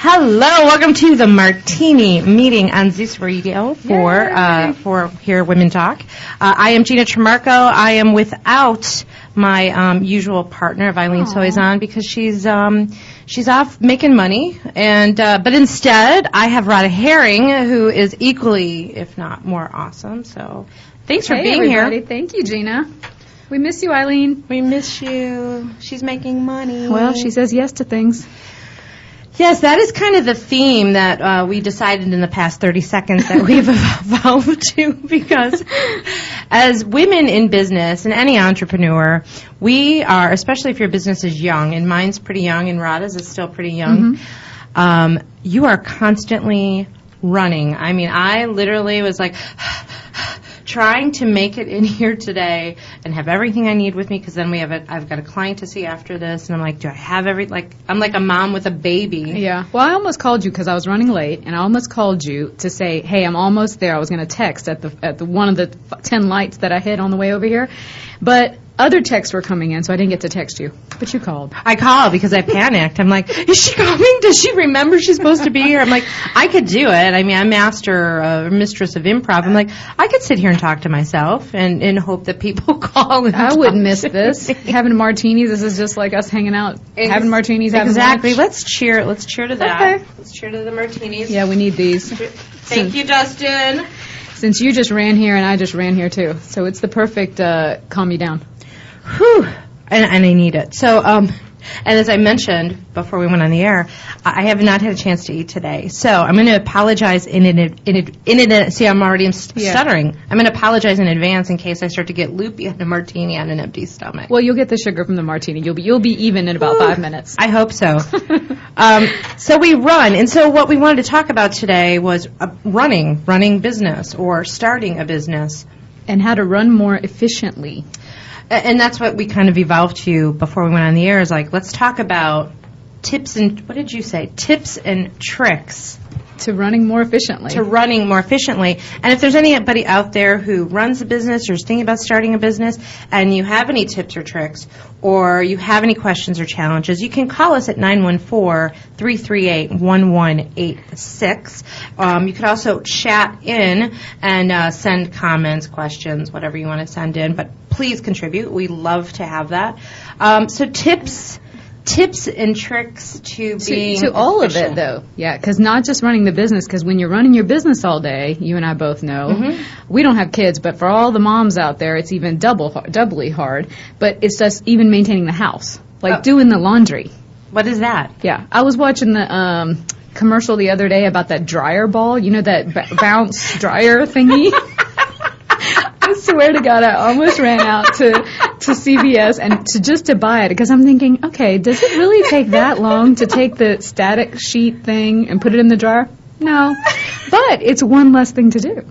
Hello, welcome to the Martini meeting on Zeus Radio for Hear Women Talk. I am Gina Tremarco. I am without my usual partner, Eileen Soizon, because she's off making money. And but instead, I have Rada Herring, who is equally, if not more, awesome. So thanks for being here. Thank you, Gina. We miss you, Eileen. We miss you. She's making money. Well, she says yes to things. Yes, that is kind of the theme that we decided in the past 30 seconds that we've evolved to, because as women in business and any entrepreneur, we are, especially if your business is young, and mine's pretty young and Rada's is still pretty young, you are constantly running. I mean, I literally was like trying to make it in here today and have everything I need with me, because then we have I've got a client to see after this, and I'm like, do I have everything? Like, I'm like a mom with a baby. Yeah. Well, I almost called you because I was running late, and I almost called you to say, hey, I'm almost there. I was going to text at the one of the 10 lights that I hit on the way over here, but other texts were coming in, so I didn't get to text you. But you called. I called because I panicked. I'm like, is she coming? Does she remember she's supposed to be here? I'm like, I could do it. I mean, I'm mistress of improv. I'm like, I could sit here and talk to myself and hope that people call. And I wouldn't miss this. Having martinis, this is just like us hanging out. Having martinis, having exactly. Lunch. Let's cheer. Let's cheer to that. Okay. Let's cheer to the martinis. Yeah, we need these. Thank you, Dustin. Since you just ran here and I just ran here, too. So it's the perfect calm you down. Whew, and I need it. So, and as I mentioned before we went on the air, I have not had a chance to eat today. So I'm going to apologize in see, I'm already stuttering. I'm going to apologize in advance in case I start to get loopy on a martini on an empty stomach. Well, you'll get the sugar from the martini. You'll be even in about 5 minutes. I hope so. So we run, and so what we wanted to talk about today was running business or starting a business, and how to run more efficiently. And that's what we kind of evolved to before we went on the air, is like, let's talk about tips and, what did you say, tips and tricks. To running more efficiently. And if there's anybody out there who runs a business or is thinking about starting a business, and you have any tips or tricks, or you have any questions or challenges, you can call us at 914-338-1186. You could also chat in and send comments, questions, whatever you want to send in. But please contribute. We love to have that. So tips and tricks to being to all efficient. Of it, though. Yeah, because not just running the business, because when you're running your business all day, you and I both know, we don't have kids, but for all the moms out there, it's even doubly hard. But it's just even maintaining the house, like doing the laundry. What is that? Yeah, I was watching the commercial the other day about that dryer ball, you know, that bounce dryer thingy. I swear to God, I almost ran out to CVS and to buy it, because I'm thinking, okay, does it really take that long to take the static sheet thing and put it in the dryer? No, but it's one less thing to do.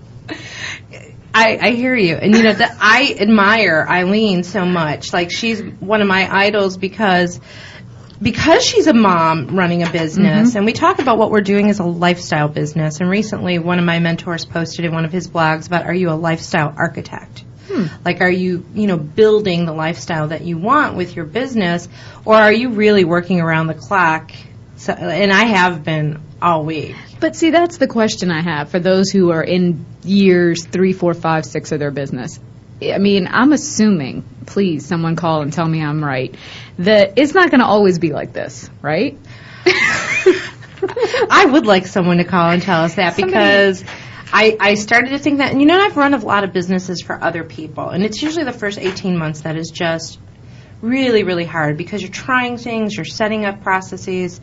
I hear you, and you know that I admire Eileen so much. Like, she's one of my idols because she's a mom running a business, and we talk about what we're doing as a lifestyle business. And recently, one of my mentors posted in one of his blogs about, are you a lifestyle architect? Like, are you building the lifestyle that you want with your business, or are you really working around the clock? So, and I have been all week. But see, that's the question I have for those who are in years 3, 4, 5, 6 of their business. I mean, I'm assuming, please, someone call and tell me I'm right, that it's not going to always be like this, right? I would like someone to call and tell us that, because I started to think that, and you know, I've run a lot of businesses for other people, and it's usually the first 18 months that is just really, really hard, because you're trying things, you're setting up processes,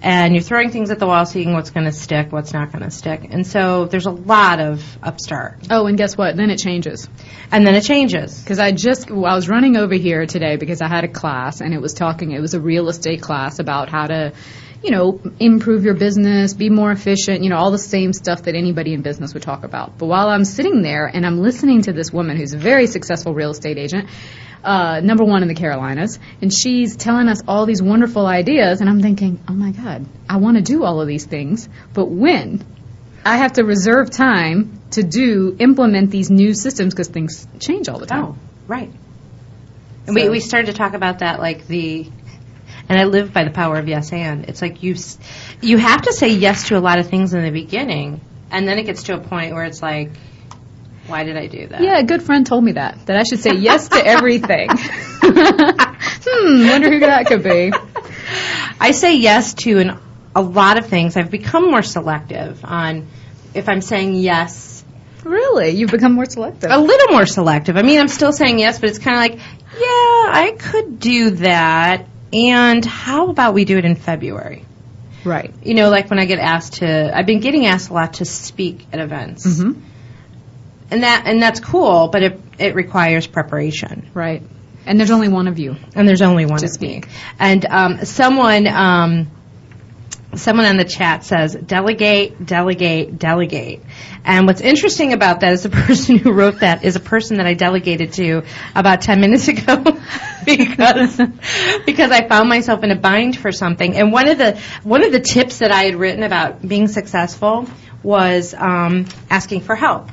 and you're throwing things at the wall, seeing what's going to stick, what's not going to stick. And so there's a lot of upstart. Oh, and guess what? Then it changes. Because I was running over here today because I had a class, and it was a real estate class about how to, you know, improve your business, be more efficient, you know, all the same stuff that anybody in business would talk about. But while I'm sitting there and I'm listening to this woman who's a very successful real estate agent, number one in the Carolinas, and she's telling us all these wonderful ideas, and I'm thinking, oh my God, I want to do all of these things, but when? I have to reserve time to implement these new systems, because things change all the time. Oh, right. And so we started to talk about that, like the And I live by the power of yes and. It's like you have to say yes to a lot of things in the beginning, and then it gets to a point where it's like, why did I do that? Yeah, a good friend told me that I should say yes to everything. Wonder who that could be. I say yes to a lot of things. I've become more selective on if I'm saying yes. Really? You've become more selective? A little more selective. I mean, I'm still saying yes, but it's kind of like, yeah, I could do that, and how about we do it in February? Right. You know, like when I get asked I've been getting asked a lot to speak at events. Mm-hmm. And that's cool, but it requires preparation. Right. And there's only one of you. And there's only one to speak. Me. And someone on the chat says, delegate, delegate, delegate. And what's interesting about that is the person who wrote that is a person that I delegated to about 10 minutes ago because I found myself in a bind for something. And one of the tips that I had written about being successful was asking for help.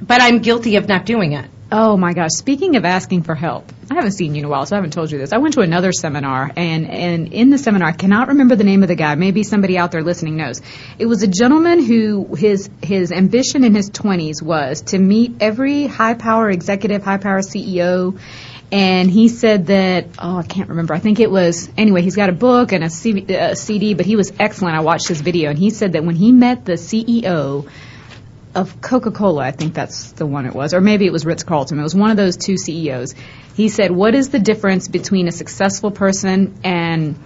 But I'm guilty of not doing it. Oh, my gosh. Speaking of asking for help, I haven't seen you in a while, so I haven't told you this. I went to another seminar, and in the seminar, I cannot remember the name of the guy. Maybe somebody out there listening knows. It was a gentleman who his ambition in his 20s was to meet every high-power executive, high-power CEO, and he said that, I can't remember. I think it was, anyway, he's got a book and a CD, but he was excellent. I watched his video, and he said that when he met the CEO of Coca-Cola, I think that's the one it was, or maybe it was Ritz-Carlton. It was one of those two CEOs. He said, what is the difference between a successful person and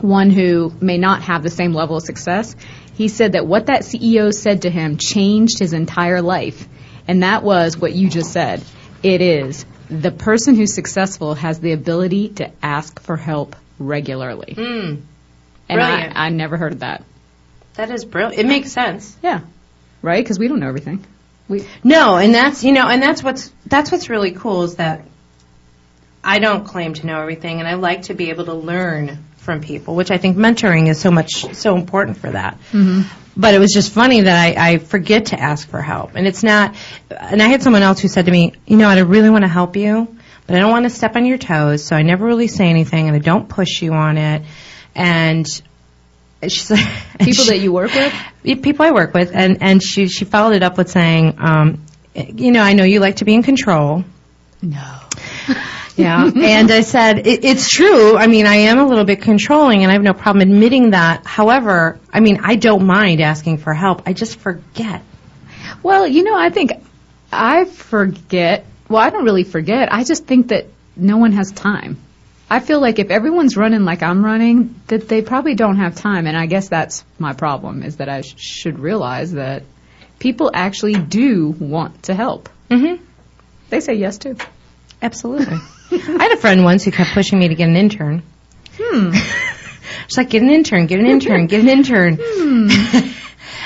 one who may not have the same level of success? He said that what that CEO said to him changed his entire life, and that was what you just said. It is the person who's successful has the ability to ask for help regularly. And I never heard of that. That is brilliant. It makes sense. Yeah. Right, because we don't know everything. That's what's really cool is that I don't claim to know everything, and I like to be able to learn from people, which I think mentoring is so important for that. Mm-hmm. But it was just funny that I forget to ask for help, and it's not. And I had someone else who said to me, you know, I really want to help you, but I don't want to step on your toes, so I never really say anything, and I don't push you on it, and. She's like, people that you work with? People I work with. And she followed it up with saying, you know, I know you like to be in control. No. Yeah. And I said, it's true. I mean, I am a little bit controlling, and I have no problem admitting that. However, I mean, I don't mind asking for help. I just forget. Well, you know, I think I forget. Well, I don't really forget. I just think that no one has time. I feel like if everyone's running like I'm running, that they probably don't have time. And I guess that's my problem, is that I should realize that people actually do want to help. Mm-hmm. They say yes, too. Absolutely. I had a friend once who kept pushing me to get an intern. She's like, get an intern, get an intern, get an intern. And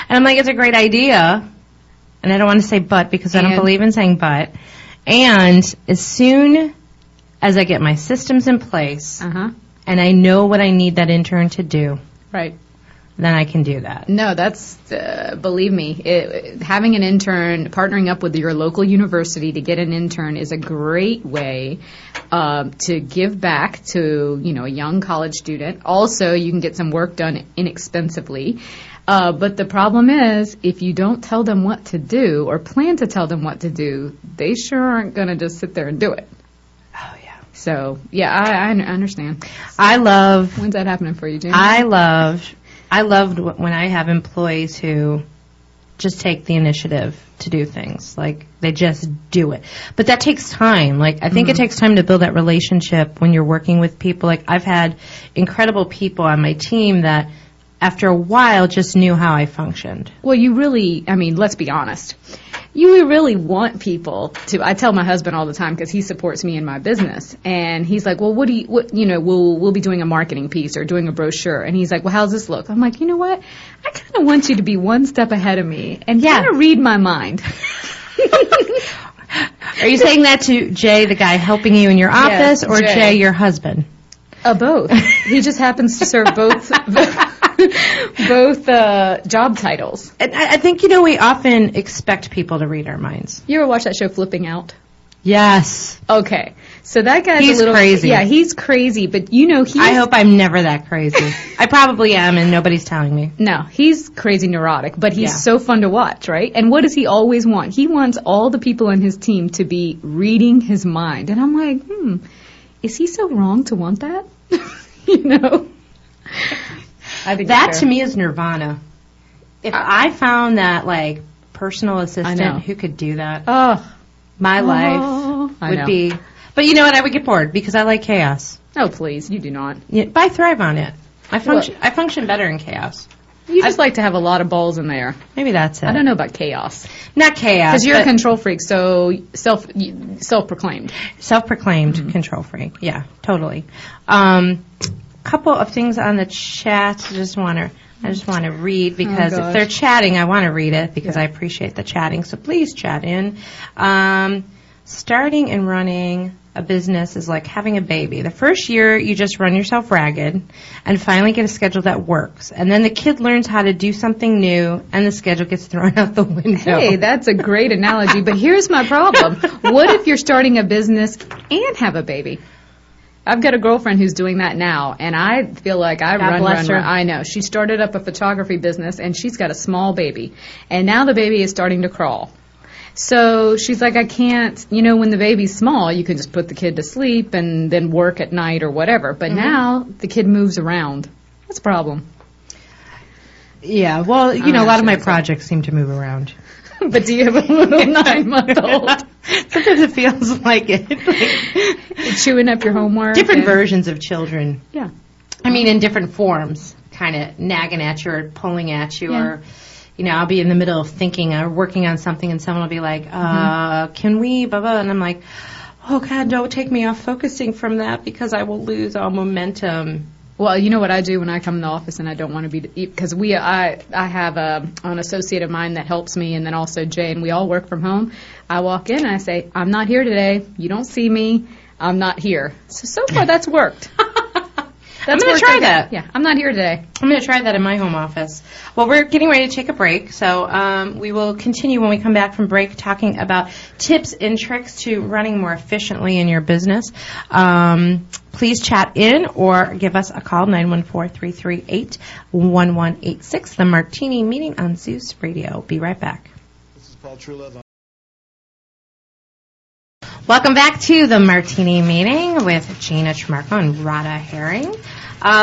I'm like, it's a great idea. And I don't want to say but because I don't believe in saying but. And as soon as I get my systems in place, and I know what I need that intern to do, right, then I can do that. No, that's, believe me, having an intern, partnering up with your local university to get an intern is a great way to give back to, you know, a young college student. Also, you can get some work done inexpensively. But the problem is, if you don't tell them what to do or plan to tell them what to do, they sure aren't going to just sit there and do it. So, yeah, I understand. I love... When's that happening for you, Jane? I loved when I have employees who just take the initiative to do things. Like, they just do it. But that takes time. Like, I think it takes time to build that relationship when you're working with people. Like, I've had incredible people on my team that, after a while, just knew how I functioned. Well, you really... I mean, let's be honest. You really want people to. I tell my husband all the time because he supports me in my business, and he's like, "Well, we'll be doing a marketing piece or doing a brochure," and he's like, "Well, how's this look?" I'm like, "You know what? I kind of want you to be one step ahead of me and kind of read my mind." Are you saying that to Jay, the guy helping you in your office, or Jay, your husband? Both. He just happens to serve both. Both job titles. And I think, you know, we often expect people to read our minds. You ever watch that show, Flipping Out? Yes. Okay. So that guy's a little crazy. Yeah, he's crazy, but you know I hope I'm never that crazy. I probably am, and nobody's telling me. No, he's crazy neurotic, but he's so fun to watch, right? And what does he always want? He wants all the people on his team to be reading his mind. And I'm like, is he so wrong to want that? You know? I think that to me is nirvana. If I found that, like, personal assistant who could do that, my life would be... But you know what? I would get bored because I like chaos. Oh, please. You do not. Yeah, but I thrive on it. I function better in chaos. You just like to have a lot of balls in there. Maybe that's it. I don't know about chaos. Not chaos. Because you're a control freak, so self-proclaimed. Self-proclaimed control freak. Yeah, totally. Couple of things on the chat. I just want to read because if they're chatting, I want to read it because I appreciate the chatting. So please chat in. Starting and running a business is like having a baby. The first year, you just run yourself ragged and finally get a schedule that works. And then the kid learns how to do something new, and the schedule gets thrown out the window. Hey, that's a great analogy, but here's my problem. What if you're starting a business and have a baby? I've got a girlfriend who's doing that now, and I feel like I run. I know. She started up a photography business, and she's got a small baby. And now the baby is starting to crawl. So she's like, I can't, when the baby's small, you can just put the kid to sleep and then work at night or whatever. But now the kid moves around. That's a problem. Yeah, well, a lot of my projects seem to move around. But do you have a little 9-month-old? Sometimes it feels like it. Like chewing up your homework. Different versions of children. Yeah. I mean, in different forms, kind of nagging at you or pulling at you or... I'll be in the middle of thinking or working on something, and someone will be like, can we, blah, blah, and I'm like, oh, God, don't take me off focusing from that because I will lose all momentum. Well, you know what I do when I come in the office and I don't want to be, because I have an associate of mine that helps me, and then also Jay, and we all work from home. I walk in and I say, I'm not here today. You don't see me. I'm not here. So far that's worked. I'm going to try that. Yeah, I'm not here today. I'm going to try that in my home office. Well, we're getting ready to take a break, so we will continue when we come back from break talking about tips and tricks to running more efficiently in your business. Please chat in or give us a call, 914-338-1186, the Martini Meeting on Zeus Radio. Be right back. This is Paul Truelove. Welcome back to the Martini Meeting with Gina Tremarco and Rada Herring.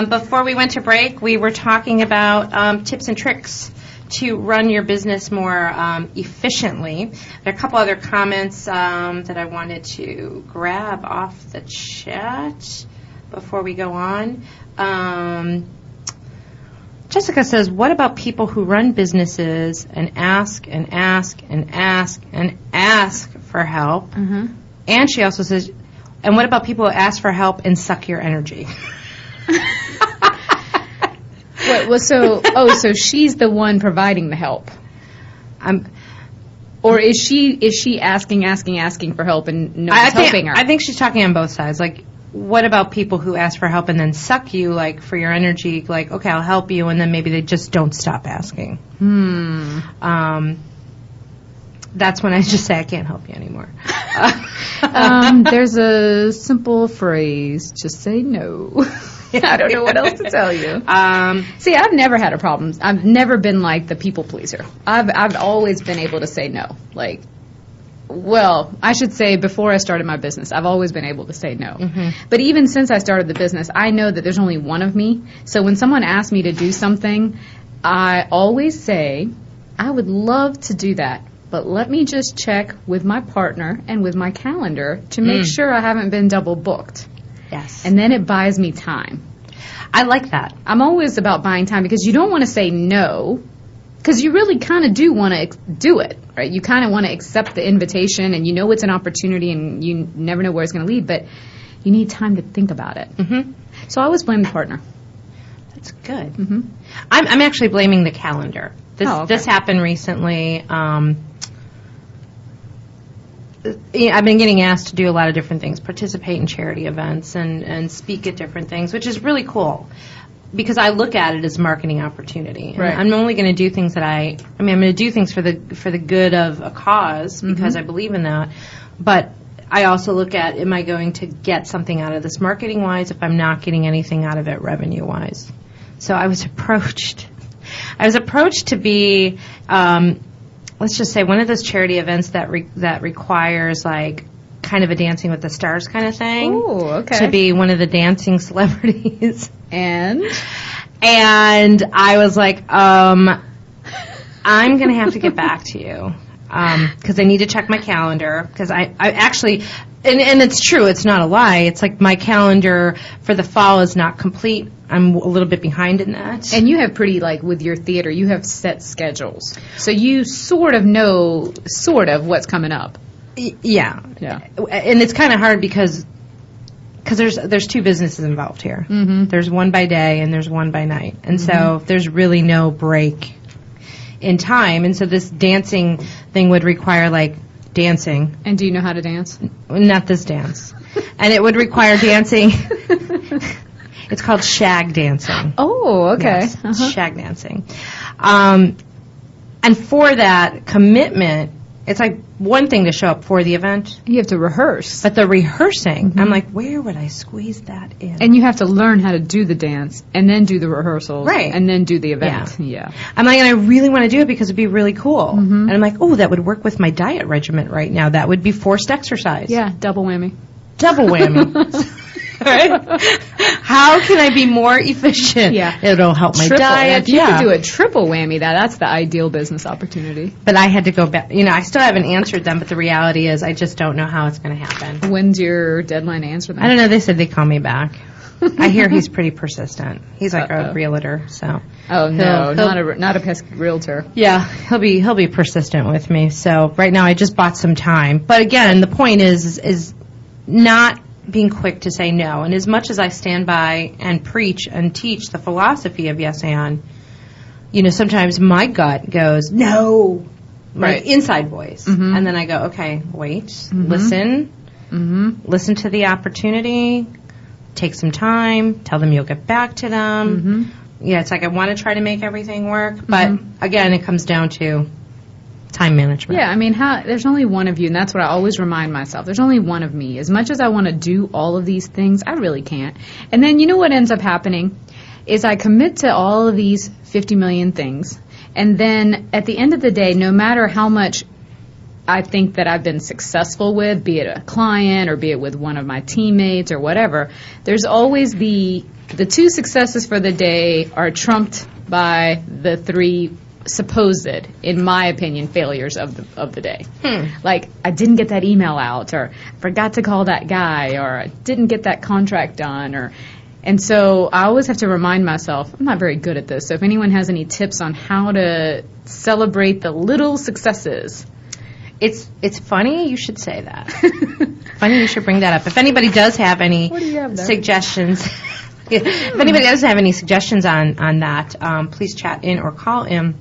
Before we went to break, we were talking about tips and tricks to run your business more efficiently. There are a couple other comments that I wanted to grab off the chat before we go on. Jessica says, what about people who run businesses and ask and ask and ask and ask for help? Mm-hmm. And she also says, and what about people who ask for help and suck your energy? So she's the one providing the help. Or is she asking for help and helping her? I think she's talking on both sides. Like, what about people who ask for help and then suck you, like, for your energy? Like, okay, I'll help you, and then maybe they just don't stop asking. That's when I just say I can't help you anymore. There's a simple phrase, just say no. I don't know what else to tell you. See, I've never had a problem. I've never been like the people pleaser. I've always been able to say no. Like, well, I should say before I started my business, I've always been able to say no. Mm-hmm. But even since I started the business, I know that there's only one of me. So when someone asks me to do something, I always say, I would love to do that. But let me just check with my partner and with my calendar to make sure I haven't been double booked. Yes. And then it buys me time. I like that. I'm always about buying time because you don't want to say no because you really kind of do want to do it, right? You kind of want to accept the invitation, and you know it's an opportunity, and you never know where it's going to lead, but you need time to think about it. Mm-hmm. So I always blame the partner. That's good. Mm-hmm. I'm actually blaming the calendar. This happened recently. I've been getting asked to do a lot of different things, participate in charity events and speak at different things, which is really cool because I look at it as marketing opportunity. Right. I'm only going to do things that I'm going to do things for the good of a cause because I believe in that. But I also look at, am I going to get something out of this marketing-wise if I'm not getting anything out of it revenue-wise? So I was approached to be, let's just say, one of those charity events that requires, like, kind of a Dancing with the Stars kind of thing. Ooh, okay. To be one of the dancing celebrities. And I was like, I'm going to have to get back to you. Because I need to check my calendar, because I actually, and it's true, it's not a lie, it's like my calendar for the fall is not complete. I'm a little bit behind in that. And you have pretty, like, with your theater, you have set schedules. So you sort of know, what's coming up. Yeah. And it's kind of hard because there's two businesses involved here. Mm-hmm. There's one by day and there's one by night. And mm-hmm. so there's really no break in time, and so this dancing thing would require, like, dancing. And do you know how to dance? Not this dance. And it would require dancing. It's called shag dancing. Oh, okay. Yes, uh-huh. Shag dancing. And for that commitment, it's like one thing to show up for the event. You have to rehearse. But the rehearsing, mm-hmm. I'm like, where would I squeeze that in? And you have to learn how to do the dance and then do the rehearsals. Right. And then do the event. Yeah. I'm like, and I really want to do it because it would be really cool. Mm-hmm. And I'm like, oh, that would work with my diet regimen right now. That would be forced exercise. Yeah, double whammy. Double whammy. All right. How can I be more efficient? Yeah. It'll help my diet. You could do a triple whammy. That's the ideal business opportunity. But I had to go back. You know, I still haven't answered them, but the reality is I just don't know how it's going to happen. When's your deadline to answer them? I don't know. They said they'd call me back. I hear he's pretty persistent. He's like a realtor, so. Oh, no, not a pesky realtor. Yeah, he'll be persistent with me. So right now I just bought some time. But again, the point is not being quick to say no. And as much as I stand by and preach and teach the philosophy of yes and, you know, sometimes my gut goes, no, right. My inside voice. Mm-hmm. And then I go, okay, wait, mm-hmm. listen, mm-hmm. listen to the opportunity, take some time, tell them you'll get back to them. Mm-hmm. Yeah, it's like I want to try to make everything work. But mm-hmm. again, it comes down to time management. Yeah, I mean, there's only one of you, and that's what I always remind myself. There's only one of me. As much as I want to do all of these things, I really can't. And then you know what ends up happening is I commit to all of these 50 million things, and then at the end of the day, no matter how much I think that I've been successful with, be it a client or be it with one of my teammates or whatever, there's always the two successes for the day are trumped by the three supposed, in my opinion, failures of the day. Like, I didn't get that email out, or I forgot to call that guy, or I didn't get that contract done, and so I always have to remind myself, I'm not very good at this, so if anyone has any tips on how to celebrate the little successes. It's funny you should say that. Funny you should bring that up. If anybody does have any suggestions... If anybody does have any suggestions on that, please chat in or call in.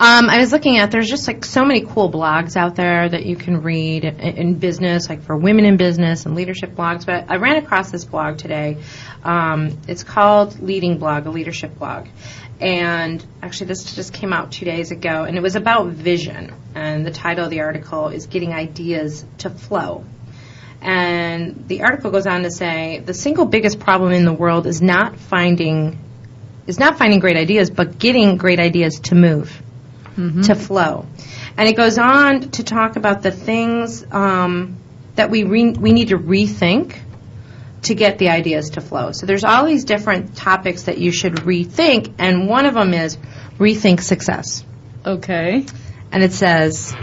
I was looking at, there's just like so many cool blogs out there that you can read in business, like for women in business and leadership blogs. But I ran across this blog today. It's called Leading Blog, a leadership blog. And actually this just came out 2 days ago, and it was about vision. And the title of the article is Getting Ideas to Flow. And the article goes on to say the single biggest problem in the world is not finding great ideas, but getting great ideas to move, mm-hmm. to flow. And it goes on to talk about the things that we need to rethink to get the ideas to flow. So there's all these different topics that you should rethink, and one of them is rethink success. Okay. And it says,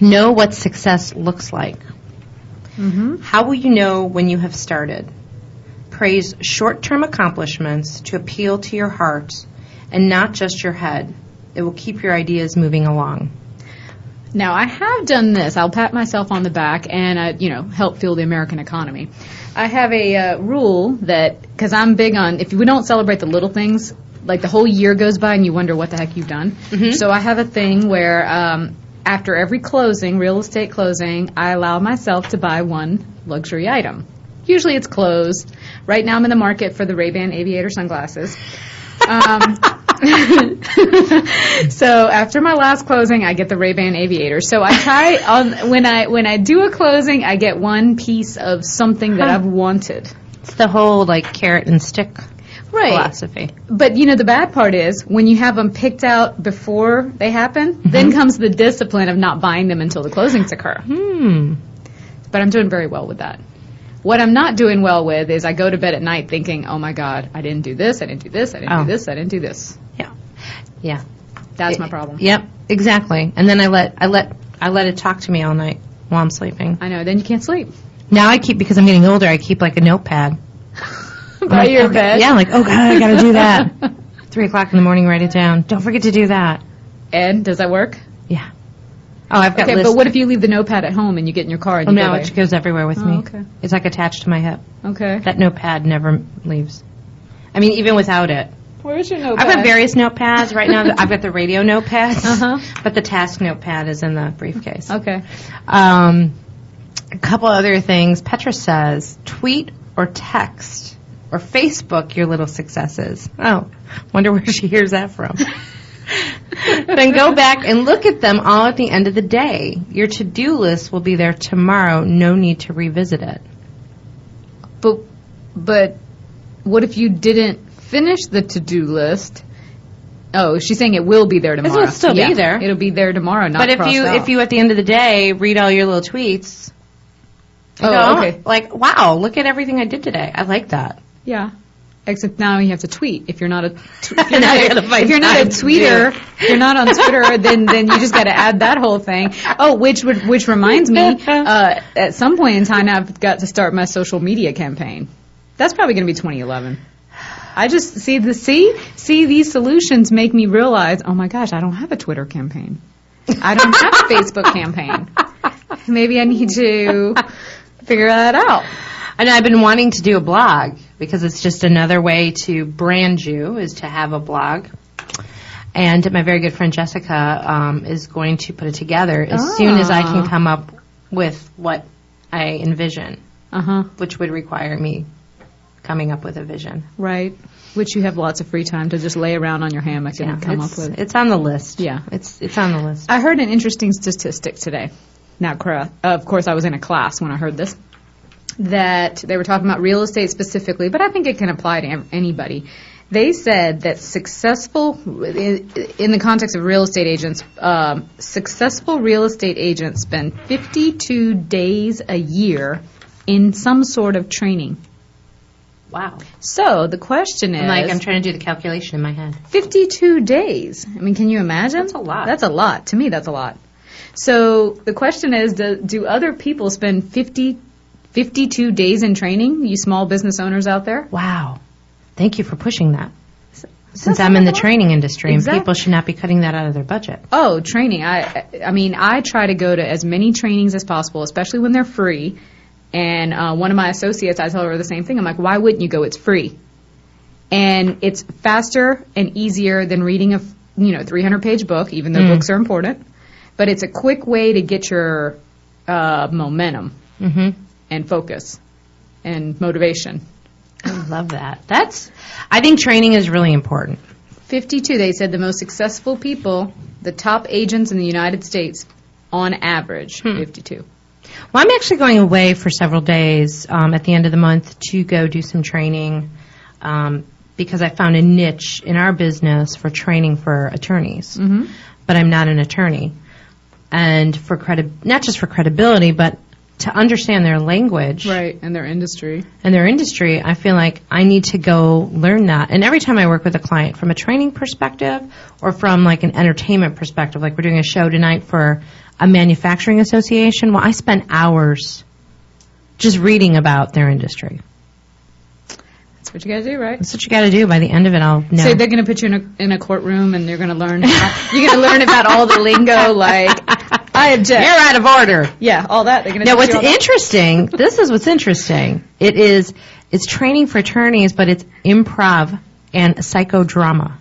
know what success looks like. Mm-hmm. How will you know when you have started? Praise short-term accomplishments to appeal to your heart and not just your head. It will keep your ideas moving along. Now, I have done this. I'll pat myself on the back and, help fuel the American economy. I have a rule that, because I'm big on, if we don't celebrate the little things, like the whole year goes by and you wonder what the heck you've done. Mm-hmm. So I have a thing where... after every closing, real estate closing, I allow myself to buy one luxury item. Usually it's clothes. Right now I'm in the market for the Ray-Ban Aviator sunglasses. So after my last closing, I get the Ray-Ban Aviator. So I try on when I do a closing, I get one piece of something that I've wanted. It's the whole like carrot and stick. Right. Philosophy. But, you know, the bad part is when you have them picked out before they happen, mm-hmm. then comes the discipline of not buying them until the closings occur. Hmm. But I'm doing very well with that. What I'm not doing well with is I go to bed at night thinking, oh, my God, I didn't do this, I didn't do this, I didn't do this, I didn't do this. Yeah. Yeah. That's my problem. Yep, exactly. And then I let it talk to me all night while I'm sleeping. I know. Then you can't sleep. Now I keep, because I'm getting older, I keep like a notepad. By your bed? Yeah, like, oh, God, I got to do that. 3 o'clock in the morning, write it down. Don't forget to do that. And does that work? Yeah. Oh, I've got lists. But what if you leave the notepad at home and you get in your car? And oh, no, it goes everywhere with me. Okay. It's like attached to my hip. Okay. That notepad never leaves. I mean, even without it. Where's your notepad? I've got various notepads. Right now, I've got the radio notepads, but the task notepad is in the briefcase. Okay. A couple other things. Petra says, tweet or text or Facebook your little successes. Oh, wonder where she hears that from. Then go back and look at them all at the end of the day. Your to-do list will be there tomorrow. No need to revisit it. But what if you didn't finish the to-do list? Oh, she's saying it will be there tomorrow. It'll still be there. It'll be there tomorrow, not crossed out. But if you at the end of the day read all your little tweets, you know, okay. Like, wow, look at everything I did today. I like that. Yeah. Except now you have to tweet. If you're not a tweeter, if you're not on Twitter, then you just got to add that whole thing. Oh, which reminds me, at some point in time, I've got to start my social media campaign. That's probably going to be 2011. I just see these solutions make me realize, oh my gosh, I don't have a Twitter campaign. I don't have a Facebook campaign. Maybe I need to figure that out. I know I've been wanting to do a blog because it's just another way to brand you is to have a blog. And my very good friend Jessica is going to put it together as soon as I can come up with what I envision, which would require me coming up with a vision. Right, which you have lots of free time to just lay around on your hammock and come up with. It's on the list. Yeah. It's on the list. I heard an interesting statistic today. Now, of course, I was in a class when I heard this, that they were talking about real estate specifically, but I think it can apply to anybody. They said that successful, in the context of real estate agents, successful real estate agents spend 52 days a year in some sort of training. Wow. So the question is... I'm trying to do the calculation in my head. 52 days. I mean, can you imagine? That's a lot. That's a lot. To me, that's a lot. So the question is, do other people spend 52 days in training, you small business owners out there? Wow. Thank you for pushing that. Since I'm in the training industry, exactly. And people should not be cutting that out of their budget. Oh, training. I try to go to as many trainings as possible, especially when they're free. And one of my associates, I tell her the same thing. I'm like, why wouldn't you go? It's free. And it's faster and easier than reading a 300-page book, even though books are important. But it's a quick way to get your momentum and focus and motivation. I love that. I think training is really important. 52, they said the most successful people, the top agents in the United States, on average, 52. Well, I'm actually going away for several days at the end of the month to go do some training because I found a niche in our business for training for attorneys. Mm-hmm. But I'm not an attorney. And for not just for credibility, but to understand their language. Right, and their industry. I feel like I need to go learn that. And every time I work with a client from a training perspective or from like an entertainment perspective, like we're doing a show tonight for a manufacturing association, well, I spend hours just reading about their industry. That's what you got to do, right? That's what you got to do. By the end of it, I'll know. So they're going to put you in a courtroom, and you're going to learn. You're going to learn about all the lingo, like I object. You're out of order. Yeah, all that. They're going to. Now, what's interesting? This is what's interesting. It's training for attorneys, but it's improv and psychodrama,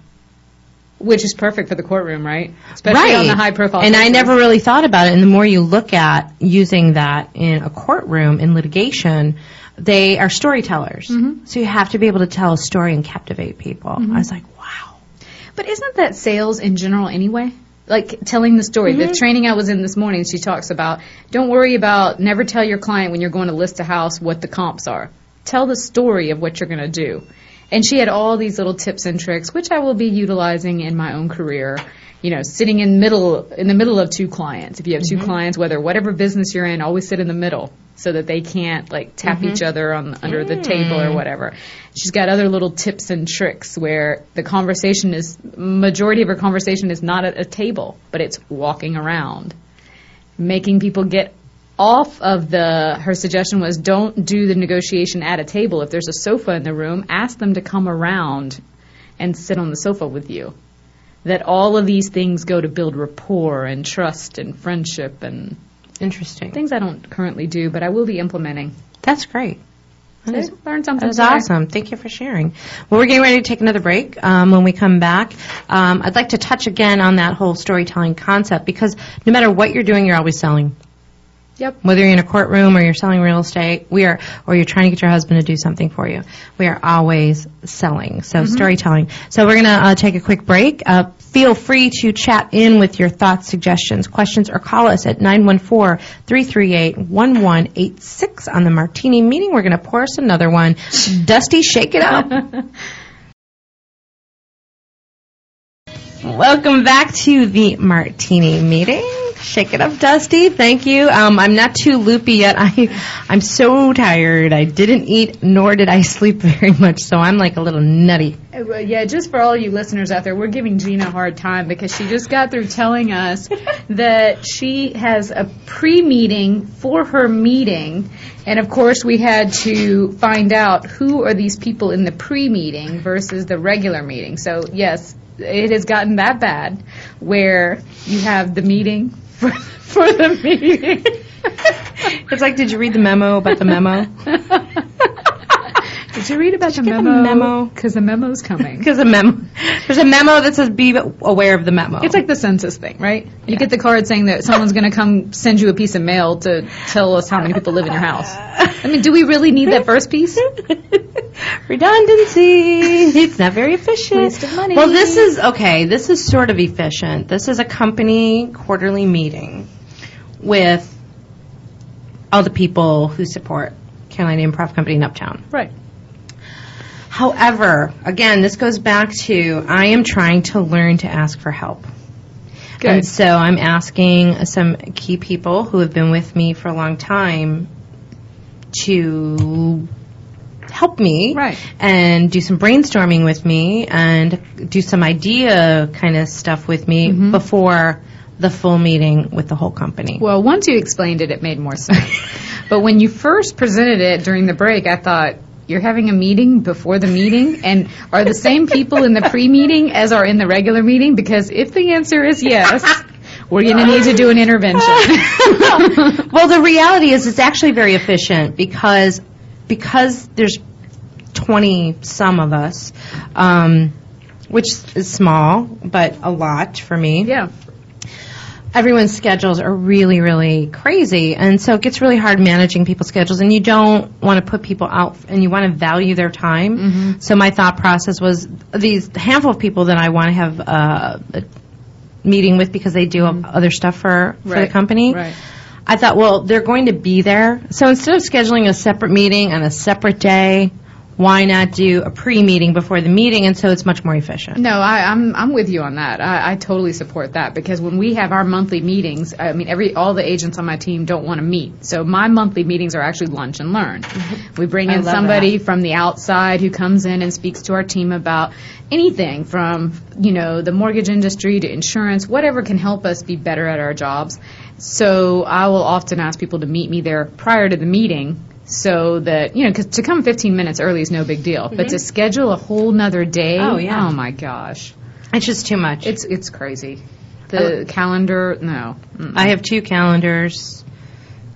which is perfect for the courtroom, right? Especially on the high-profile. And cases. I never really thought about it. And the more you look at using that in a courtroom in litigation. They are storytellers, so you have to be able to tell a story and captivate people. I was like, wow. But isn't that sales in general anyway? Like telling the story. Mm-hmm. The training I was in this morning, she talks about, don't worry about, never tell your client when you're going to list a house what the comps are. Tell the story of what you're going to do. And she had all these little tips and tricks, which I will be utilizing in my own career. You know, sitting in the middle of two clients. If you have two mm-hmm. clients, whatever business you're in, always sit in the middle so that they can't like tap mm-hmm. each other under the table or whatever. She's got other little tips and tricks where the conversation is majority of her conversation is not at a table, but it's walking around, making people get off of her suggestion was don't do the negotiation at a table. If there's a sofa in the room, ask them to come around and sit on the sofa with you. That all of these things go to build rapport and trust and friendship and interesting things I don't currently do, but I will be implementing. That's great. Learn something. That's awesome. Thank you for sharing. Well, we're getting ready to take another break. When we come back, I'd like to touch again on that whole storytelling concept because no matter what you're doing, you're always selling. Yep. Whether you're in a courtroom or you're selling real estate, or you're trying to get your husband to do something for you, we are always selling. So mm-hmm. storytelling. So we're going to take a quick break. Feel free to chat in with your thoughts, suggestions, questions, or call us at 914-338-1186 on the Martini meeting. We're going to pour us another one. Dusty, shake it up. Welcome back to the Martini meeting. Shake it up, Dusty. Thank you. I'm not too loopy yet. I'm so tired. I didn't eat, nor did I sleep very much, so I'm like a little nutty. Yeah, just for all you listeners out there, we're giving Gina a hard time because she just got through telling us that she has a pre-meeting for her meeting, and of course we had to find out who are these people in the pre-meeting versus the regular meeting. So, yes, it has gotten that bad where you have the meeting for the meeting. It's like, did you read the memo about the memo? Did you read about the memo? Because the memo's coming. Because a memo. There's a memo that says be aware of the memo. It's like the census thing, right? Yeah. You get the card saying that someone's going to come send you a piece of mail to tell us how many people live in your house. I mean, do we really need that first piece? Redundancy. It's not very efficient. Waste of money. Well, this is sort of efficient. This is a company quarterly meeting with all the people who support Carolina Improv Company in Uptown. Right. However, again, this goes back to I am trying to learn to ask for help. Good. And so I'm asking some key people who have been with me for a long time to help me right. and do some brainstorming with me and do some idea kind of stuff with me mm-hmm. before the full meeting with the whole company. Well, once you explained it, it made more sense. But when you first presented it during the break, I thought, you're having a meeting before the meeting, and are the same people in the pre-meeting as are in the regular meeting? Because if the answer is yes, we're going to need to do an intervention. Well, the reality is it's actually very efficient because there's 20-some of us, which is small, but a lot for me. Yeah. Everyone's schedules are really, really crazy, and so it gets really hard managing people's schedules, and you don't want to put people out, and you want to value their time. Mm-hmm. So my thought process was these handful of people that I want to have a meeting with because they do mm-hmm. other stuff for the company. Right. I thought, well, they're going to be there. So instead of scheduling a separate meeting on a separate day, why not do a pre-meeting before the meeting, and so it's much more efficient. No, I'm with you on that. I totally support that because when we have our monthly meetings, I mean, all the agents on my team don't want to meet. So my monthly meetings are actually lunch and learn. Mm-hmm. We bring in somebody from the outside who comes in and speaks to our team about anything from, you know, the mortgage industry to insurance, whatever can help us be better at our jobs. So I will often ask people to meet me there prior to the meeting. So that, you know, because to come 15 minutes early is no big deal. Mm-hmm. But to schedule a whole nother day, oh my gosh. It's just too much. It's crazy. The calendar, no. Mm-mm. I have two calendars.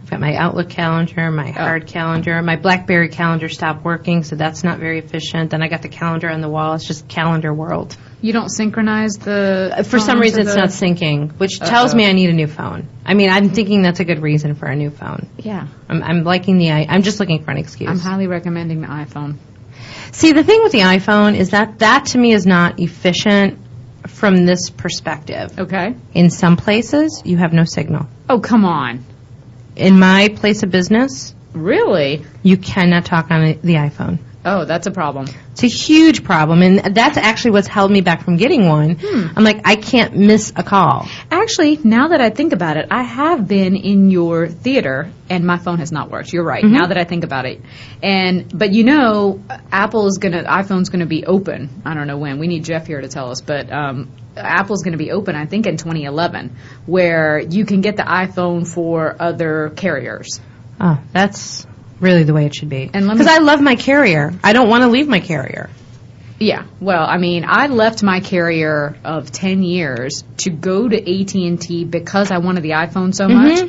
I've got my Outlook calendar, my hard calendar. My BlackBerry calendar stopped working, so that's not very efficient. Then I got the calendar on the wall. It's just calendar world. You don't synchronize the... For some reason, it's not syncing, which tells me I need a new phone. I mean, I'm thinking that's a good reason for a new phone. Yeah. I'm liking I'm just looking for an excuse. I'm highly recommending the iPhone. See, the thing with the iPhone is that to me is not efficient. from this perspective. Okay. In some places, you have no signal. Oh, come on. In my place of business. Really? You cannot talk on the iPhone. Oh, that's a problem. It's a huge problem, and that's actually what's held me back from getting one. I'm like, I can't miss a call. Actually, now that I think about it, I have been in your theater, and my phone has not worked. You're right, now that I think about it. But you know, iPhone's going to be open. I don't know when. We need Jeff here to tell us, but Apple's going to be open, I think, in 2011, where you can get the iPhone for other carriers. Oh, that's really the way it should be. Because I love my carrier. I don't want to leave my carrier. Yeah. Well, I mean, I left my carrier of 10 years to go to AT&T because I wanted the iPhone so much.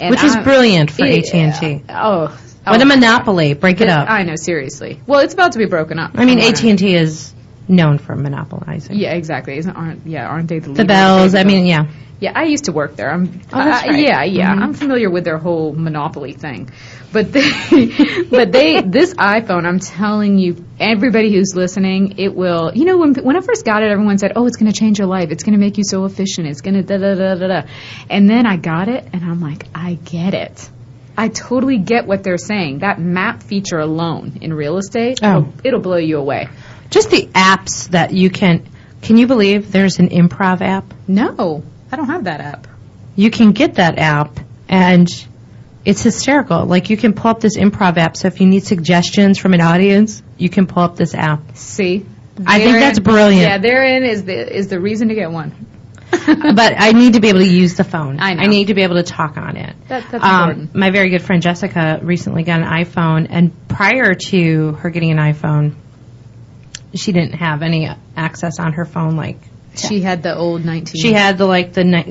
And which is brilliant for AT&T. What a monopoly. Break it up. I know, seriously. Well, it's about to be broken up. I mean, AT&T is known for monopolizing. Yeah, exactly. Aren't they the leader? The Bells. I mean, yeah. Yeah, I used to work there. Right. I'm familiar with their whole monopoly thing. But this iPhone, I'm telling you, everybody who's listening, it will. You know, when I first got it, everyone said, "Oh, it's going to change your life. It's going to make you so efficient. It's going to da da da da da." And then I got it, and I'm like, I get it. I totally get what they're saying. That map feature alone in real estate, it'll blow you away. Just the apps that you can. Can you believe there's an improv app? No. I don't have that app. You can get that app, and it's hysterical. Like, you can pull up this improv app, so if you need suggestions from an audience, you can pull up this app. See? I think that's brilliant. Yeah, therein is the reason to get one. But I need to be able to use the phone. I know. I need to be able to talk on it. That's important. My very good friend Jessica recently got an iPhone, and prior to her getting an iPhone, she didn't have any access on her phone, like, she had the old 19... She had the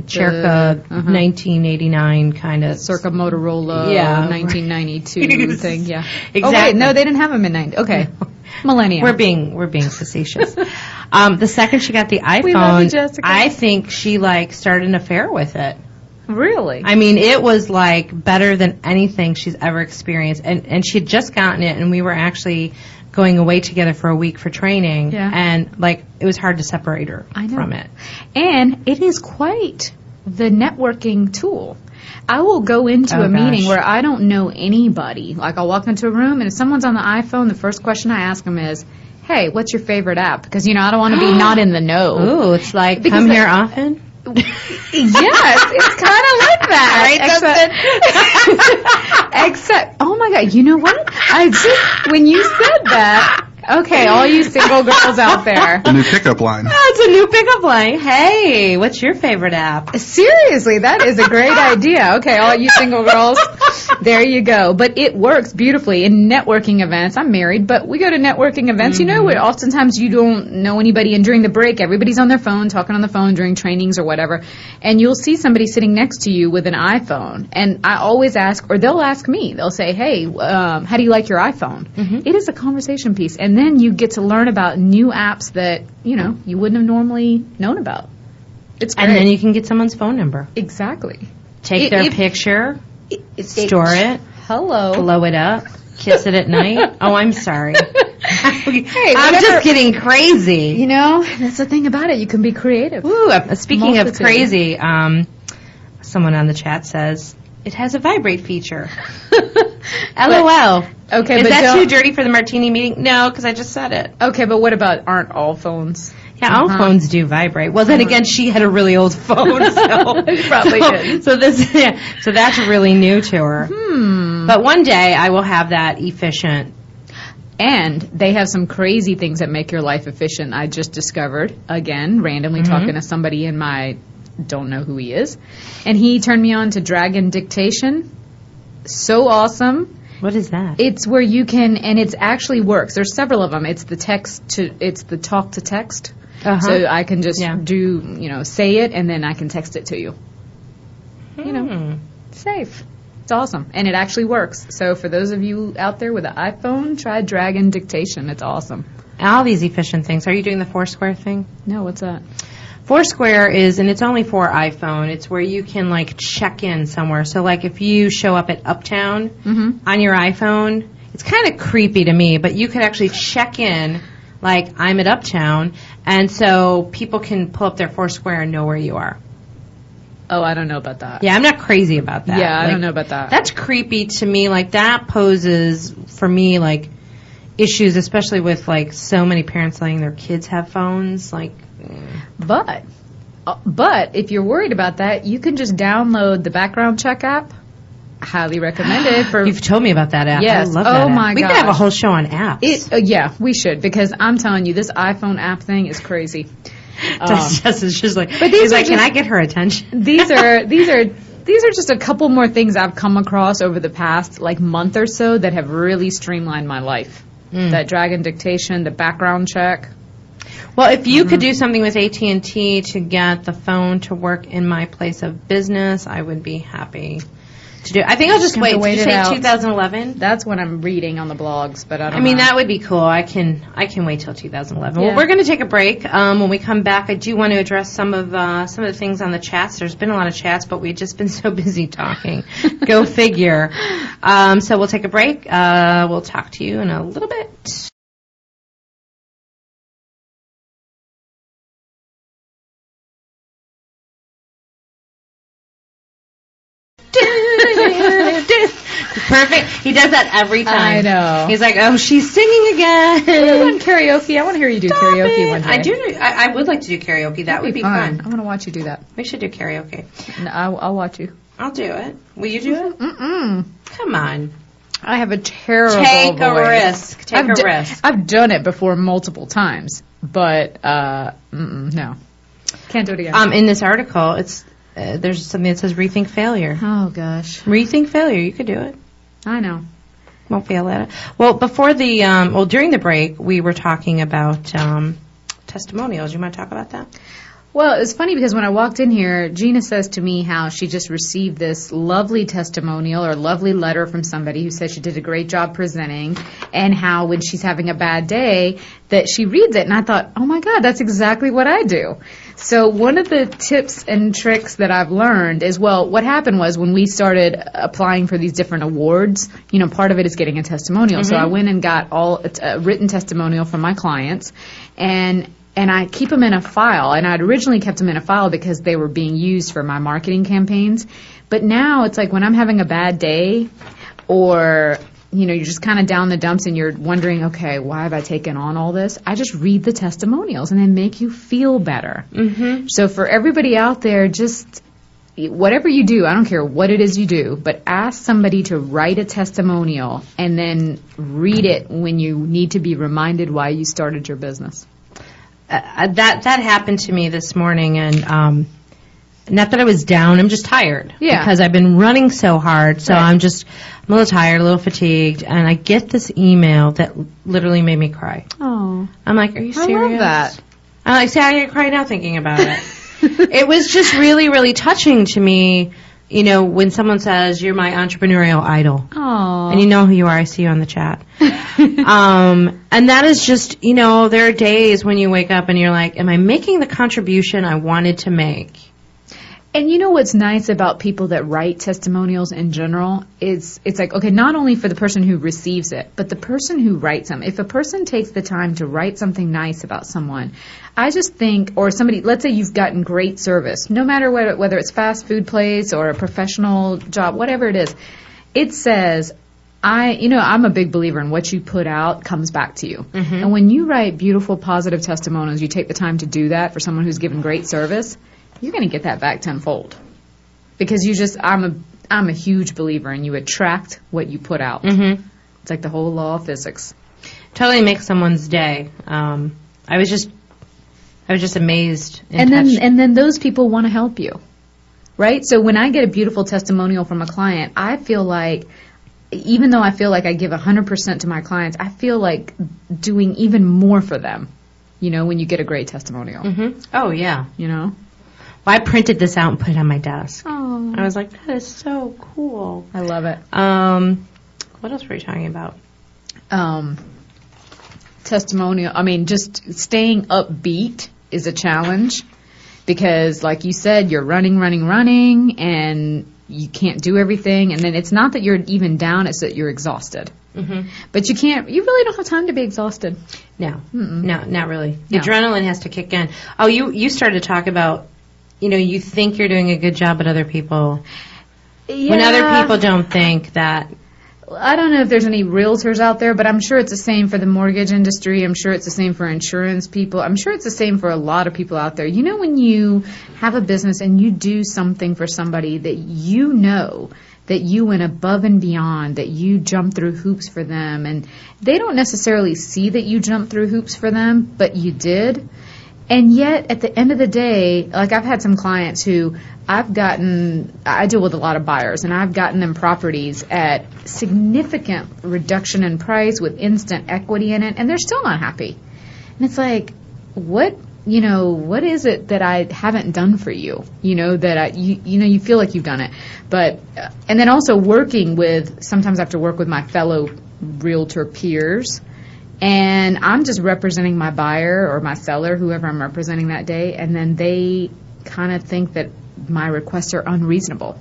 Circa 1989 kind of... Circa Motorola 1992 thing, yeah. Exactly. Oh, wait, no, they didn't have them in 90... Okay. No. Millennium. We're being facetious. The second she got the iPhone, we love you, Jessica. I think she, started an affair with it. Really? I mean, it was, better than anything she's ever experienced. And she had just gotten it, and we were actually going away together for a week for training, and it was hard to separate her from it. And it is quite the networking tool. I will go into a meeting where I don't know anybody. I'll walk into a room, and if someone's on the iPhone, the first question I ask them is, "Hey, what's your favorite app?" Because I don't want to be not in the know. Ooh, it's come here often. Yes, it's kind of like that. Right, except, oh my God, you know what? I just, when you said that, okay, all you single girls out there. A new pickup line. Oh, it's a new pickup line. Hey, what's your favorite app? Seriously, that is a great idea. Okay, all you single girls, there you go. But it works beautifully in networking events. I'm married, but we go to networking events. You know, where oftentimes you don't know anybody, and during the break, everybody's on their phone, talking on the phone during trainings or whatever, and you'll see somebody sitting next to you with an iPhone. And I always ask, or they'll ask me, they'll say, "Hey, how do you like your iPhone?" It is a conversation piece. And then you get to learn about new apps that, you wouldn't have normally known about. It's great. And then you can get someone's phone number. Exactly. Take their picture, store it, blow it up, kiss it at night. Oh, I'm sorry. I'm just getting crazy. You know, that's the thing about it. You can be creative. Ooh, speaking of crazy, someone on the chat says, it has a vibrate feature. LOL. Okay, is that too dirty for the martini meeting? No, because I just said it. Okay, but what about aren't all phones? Yeah, all phones do vibrate. Well, then again, she had a really old phone, so probably did. So that's really new to her. But one day I will have that efficient. And they have some crazy things that make your life efficient. I just discovered again, randomly talking to somebody in my. Don't know who he is, and he turned me on to Dragon Dictation. So awesome. What is that? It's where you can, and it actually works. There's several of them. It's the talk to text. So I can just do, say it, and then I can text it to you. You know, safe. It's awesome, and it actually works. So for those of you out there with an iPhone, try Dragon Dictation. It's awesome. All these efficient things. Are you doing the Foursquare thing? No, what's that? Foursquare is, and it's only for iPhone, it's where you can, check in somewhere. So, if you show up at Uptown on your iPhone, it's kind of creepy to me, but you could actually check in, like I'm at Uptown, and so people can pull up their Foursquare and know where you are. Oh, I don't know about that. Yeah, I'm not crazy about that. Yeah, like, I don't know about that. That's creepy to me. Like, that poses, for me, like, issues, especially with, like, so many parents letting their kids have phones. Like, But if you're worried about that, you can just download the background check app. Highly recommended. For You've told me about that app. Yes. I love that app. Oh, my God. We could have a whole show on apps. Yeah, we should, because I'm telling you, this iPhone app thing is crazy. Jess is just like, but these are like, just, can I get her attention? These are just a couple more things I've come across over the past like month or so that have really streamlined my life. Mm. That Dragon Dictation, the background check. Well, if you could do something with AT&T to get the phone to work in my place of business, I would be happy to do. I think I'll just wait. Did you say 2011? That's what I'm reading on the blogs, but I mean, that would be cool. I can wait till 2011. Yeah. Well, we're going to take a break. When we come back, I do want to address some of the things on the chats. There's been a lot of chats, but we've just been so busy talking. Go figure. So we'll take a break. We'll talk to you in a little bit. Perfect. He does that every time. I know. He's like, oh, she's singing again. We're doing karaoke. I want to hear you do karaoke one day. I would like to do karaoke. That would be fun. I want to watch you do that. We should do karaoke. No, I'll watch you. I'll do it. Will you do it? Mm-mm. Come on. I have a terrible Take a voice. Risk. Take a risk. I've done it before multiple times, but no. Can't do it again. In this article, it's there's something that says rethink failure. Oh, gosh. Rethink failure. You could do it. I know. Won't fail at it. Well, during the break, we were talking about testimonials. You want to talk about that? Well, it was funny because when I walked in here, Gina says to me how she just received this lovely testimonial or lovely letter from somebody who said she did a great job presenting, and how when she's having a bad day that she reads it. And I thought, oh, my God, that's exactly what I do. So one of the tips and tricks that I've learned is, well, what happened was when we started applying for these different awards, you know, part of it is getting a testimonial. Mm-hmm. So I went and got a written testimonial from my clients, and I keep them in a file, and I'd originally kept them in a file because they were being used for my marketing campaigns. But now it's like when I'm having a bad day or, you know, you're just kind of down the dumps and you're wondering, okay, why have I taken on all this? I just read the testimonials, and they make you feel better. Mm-hmm. So for everybody out there, just whatever you do, I don't care what it is you do, but ask somebody to write a testimonial and then read it when you need to be reminded why you started your business. That happened to me this morning, and not that I was down, I'm just tired. Yeah. Because I've been running so hard, so right. I'm a little tired, a little fatigued, and I get this email that literally made me cry. Oh. I'm like, are you serious? I love that. I'm like, see, I cry now thinking about it. It was just really, really touching to me, you know, when someone says, you're my entrepreneurial idol. Oh. And you know who you are, I see you on the chat. And that is just, you know, there are days when you wake up and you're like, am I making the contribution I wanted to make? And you know what's nice about people that write testimonials in general is it's like, okay, not only for the person who receives it, but the person who writes them. If a person takes the time to write something nice about someone, I just think, or somebody, let's say you've gotten great service, no matter whether it's fast food place or a professional job, whatever it is, it says, I'm a big believer in what you put out comes back to you. Mm-hmm. And when you write beautiful, positive testimonials, you take the time to do that for someone who's given great service, you're going to get that back tenfold. Because I'm a huge believer in you attract what you put out. Mm-hmm. It's like the whole law of physics. Totally makes someone's day. I was just amazed. And then those people want to help you, right? So when I get a beautiful testimonial from a client, I feel like, even though I feel like I give 100% to my clients, I feel like doing even more for them, you know, when you get a great testimonial. Mm-hmm. Oh, yeah. You know? Well, I printed this out and put it on my desk. Oh. I was like, that is so cool. I love it. What else were you talking about? Testimonial. I mean, just staying upbeat is a challenge because, like you said, you're running, and you can't do everything, and then it's not that you're even down, it's that you're exhausted. Mm-hmm. But you can't, you really don't have time to be exhausted. No, no, not really. No. Adrenaline has to kick in. Oh, you started to talk about, you know, you think you're doing a good job, but other people, when other people don't think that. I don't know if there's any realtors out there, but I'm sure it's the same for the mortgage industry. I'm sure it's the same for insurance people. I'm sure it's the same for a lot of people out there. You know, when you have a business and you do something for somebody that you know that you went above and beyond, that you jumped through hoops for them, and they don't necessarily see that you jumped through hoops for them, but you did. And yet, at the end of the day, like I've had some clients who I deal with a lot of buyers, and I've gotten them properties at significant reduction in price with instant equity in it, and they're still not happy. And it's like, what is it that I haven't done for you? You feel like you've done it. But, and then also sometimes I have to work with my fellow realtor peers. And I'm just representing my buyer or my seller, whoever I'm representing that day, and then they kind of think that my requests are unreasonable.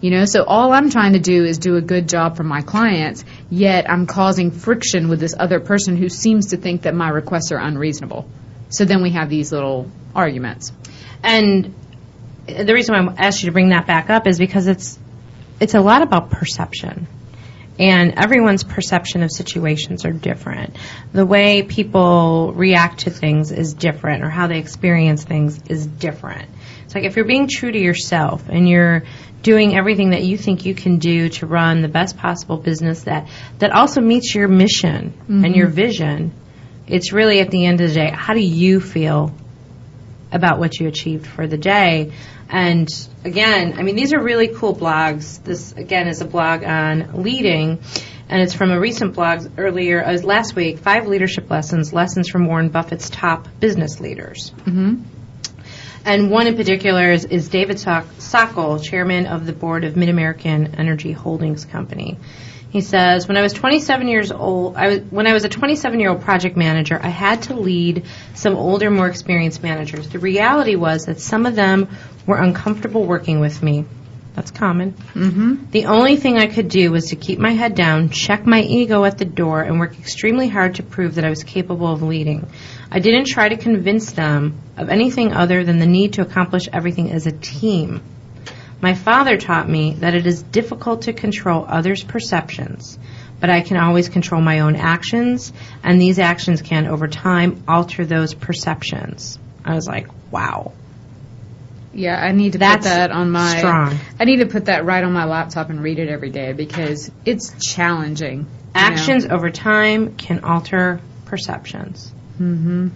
You know, so all I'm trying to do is do a good job for my clients, yet I'm causing friction with this other person who seems to think that my requests are unreasonable. So then we have these little arguments. And the reason why I asked you to bring that back up is because it's a lot about perception. And everyone's perception of situations are different. The way people react to things is different, or how they experience things is different. It's like if you're being true to yourself and you're doing everything that you think you can do to run the best possible business that also meets your mission mm-hmm. and your vision, it's really at the end of the day, how do you feel about what you achieved for the day? And again, I mean, these are really cool blogs. This, again, is a blog on leading, and it's from a recent blog last week, 5 leadership lessons from Warren Buffett's top business leaders. Mm-hmm. And one in particular is David Sokol, chairman of the board of MidAmerican Energy Holdings Company. He says, when I was a 27-year-old project manager, I had to lead some older, more experienced managers. The reality was that some of them were uncomfortable working with me. That's common. Mm-hmm. The only thing I could do was to keep my head down, check my ego at the door, and work extremely hard to prove that I was capable of leading. I didn't try to convince them of anything other than the need to accomplish everything as a team. My father taught me that it is difficult to control others' perceptions, but I can always control my own actions, and these actions can, over time, alter those perceptions. I was like, wow. Yeah, I need to put that on my... Strong. I need to put that right on my laptop and read it every day because it's challenging. Actions over time can alter perceptions. Mm-hmm.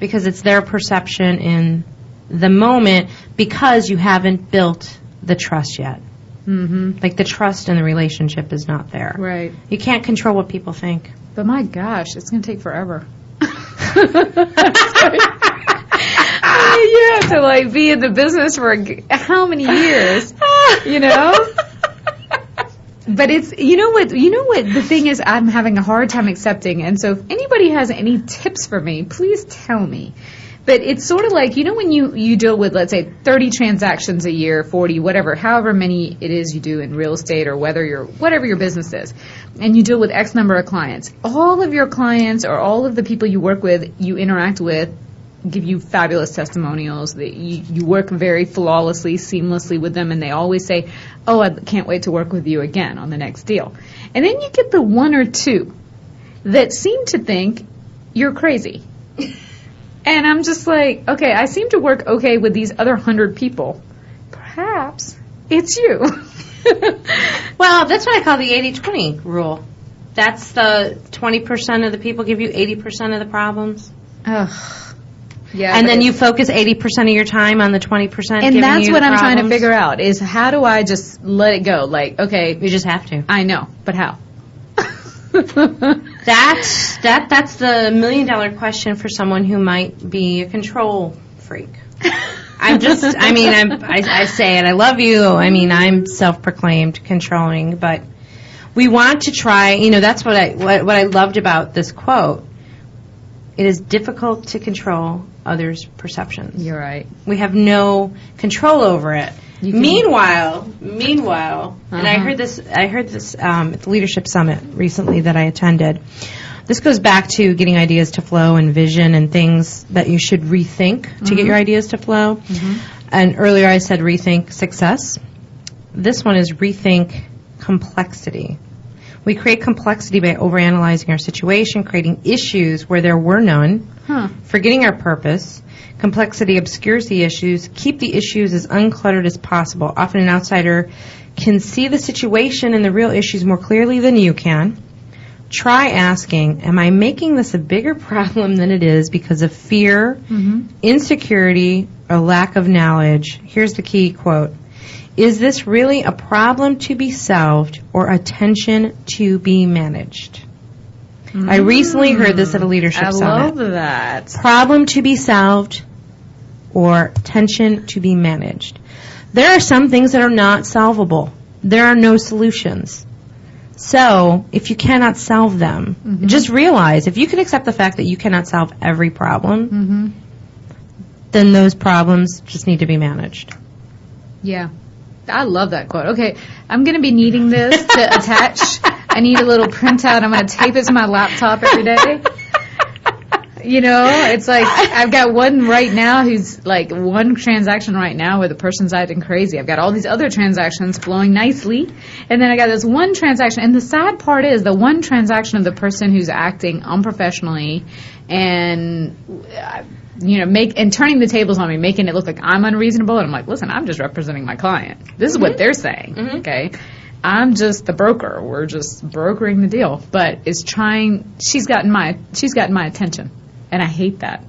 Because it's their perception in the moment because you haven't built the trust yet. Mm-hmm. Like the trust in the relationship is not there. Right. You can't control what people think. But my gosh, it's going to take forever. You have to like be in the business for how many years? You know. But it's you know what the thing is I'm having a hard time accepting. And so if anybody has any tips for me, please tell me. But it's sort of like, you know, when you deal with, let's say, 30 transactions a year, 40, whatever, however many it is you do in real estate or whatever your business is, and you deal with X number of clients. All of your clients or all of the people you work with, you interact with, give you fabulous testimonials. That you work very flawlessly, seamlessly with them, and they always say, oh, I can't wait to work with you again on the next deal. And then you get the one or two that seem to think you're crazy. And I'm just like, okay, I seem to work okay with these other 100 people. Perhaps it's you. Well, that's what I call the 80-20 rule. That's the 20% of the people give you 80% of the problems. Ugh. Yeah. And then you focus 80% of your time on the 20%. And that's what I'm trying to figure out is how do I just let it go? Like, okay. You just have to. I know, but how? That's the $1 million question for someone who might be a control freak. I say it, I love you. I mean, I'm self-proclaimed controlling, but we want to try, that's what I loved about this quote. It is difficult to control others' perceptions. You're right. We have no control over it. Meanwhile, and I heard this at the Leadership Summit recently that I attended. This goes back to getting ideas to flow and vision and things that you should rethink to get your ideas to flow. And earlier I said rethink success. This one is rethink complexity. We create complexity by overanalyzing our situation, creating issues where there were none, forgetting our purpose. Complexity obscures the issues. Keep the issues as uncluttered as possible. Often an outsider can see the situation and the real issues more clearly than you can. Try asking, am I making this a bigger problem than it is because of fear, insecurity, or lack of knowledge? Here's the key quote. Is this really a problem to be solved or a tension to be managed? I recently heard this at a leadership summit. I love that. Problem to be solved or tension to be managed. There are some things that are not solvable. There are no solutions. So if you cannot solve them, just realize if you can accept the fact that you cannot solve every problem, then those problems just need to be managed. Yeah. I love that quote. Okay, I'm going to be needing this to attach. I need a little printout. I'm going to tape it to my laptop every day. You know, it's like I've got one right now who's like one transaction right now where the person's acting crazy. I've got all these other transactions flowing nicely. And then I got this one transaction. And the sad part is the one transaction of the person who's acting unprofessionally and, you know, turning the tables on me, making it look like I'm unreasonable. And I'm like, listen, I'm just representing my client. This is what they're saying. Okay. I'm just the broker. We're just brokering the deal. But it's trying. She's gotten my attention. And I hate that.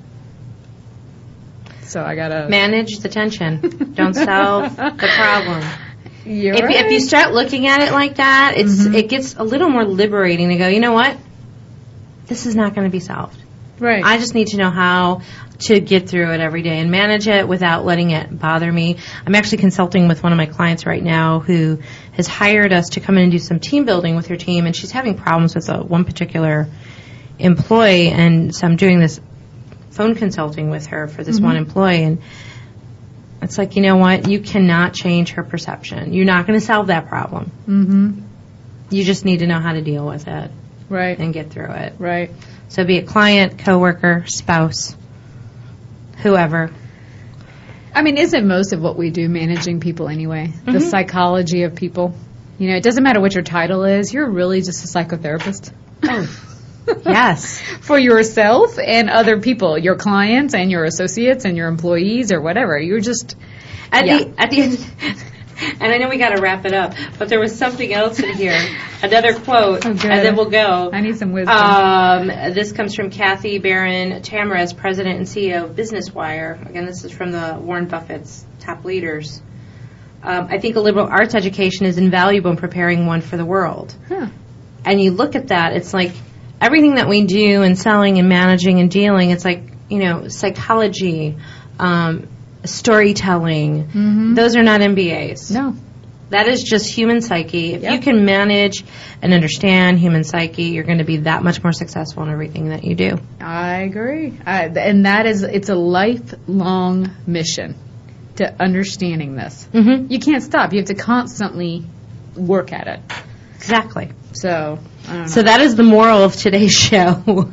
So I got to manage the tension. Don't solve the problem. If you start looking at it like that, it's it gets a little more liberating to go, you know what? This is not going to be solved. Right. I just need to know how to get through it every day and manage it without letting it bother me. I'm actually consulting with one of my clients right now who has hired us to come in and do some team building with her team, and she's having problems with one particular employee, and so I'm doing this phone consulting with her for this one employee, and it's like, you know what? You cannot change her perception. You're not going to solve that problem. You just need to know how to deal with it. Right. And get through it. Right. So be a client, coworker, spouse, whoever. I mean, isn't most of what we do managing people anyway? The psychology of people. You know, it doesn't matter what your title is. You're really just a psychotherapist. Yes. For yourself and other people, your clients and your associates and your employees or whatever. You're just at the end. And I know we got to wrap it up, but there was something else in here, another quote, and then we'll go. I need some wisdom. This comes from Kathy Barron-Tamarez, President and CEO of Business Wire. Again, this is from the Warren Buffett's Top Leaders. I think a liberal arts education is invaluable in preparing one for the world. And you look at that, it's like everything that we do in selling and managing and dealing, it's like, you know, psychology, storytelling, those are not MBAs. No. That is just human psyche. If you can manage and understand human psyche, you're going to be that much more successful in everything that you do. I agree. And that is, it's a lifelong mission to understanding this. You can't stop. You have to constantly work at it. Exactly. So, I don't know. So that is the moral of today's show.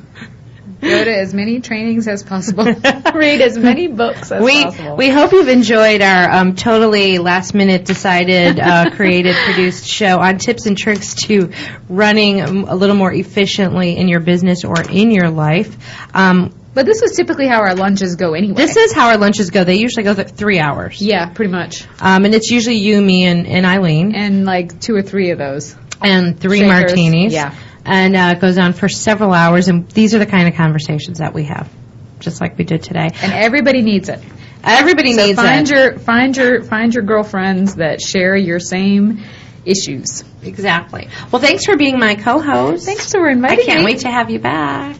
Go to as many trainings as possible. Read as many books as possible. We hope you've enjoyed our totally last-minute decided, created, produced show on tips and tricks to running a little more efficiently in your business or in your life. But this is typically how our lunches go anyway. This is how our lunches go. They usually go 3 hours. Yeah, pretty much. And it's usually you, me, and Eileen. And like 2 or 3 of those. And 3 shakers. Martinis. Yeah. And it goes on for several hours, and these are the kind of conversations that we have, just like we did today. And everybody needs it. Everybody needs it. So find your girlfriends that share your same issues. Exactly. Well, thanks for being my co-host. Thanks for inviting me. I can't wait to have you back.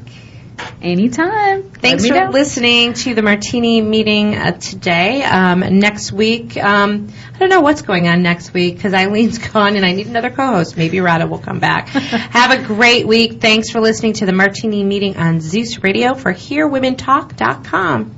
Anytime. Thanks for listening to the Martini meeting today. Next week, I don't know what's going on next week because Eileen's gone and I need another co-host. Maybe Rada will come back. Have a great week. Thanks for listening to the Martini meeting on Zeus Radio for HearWomenTalk.com.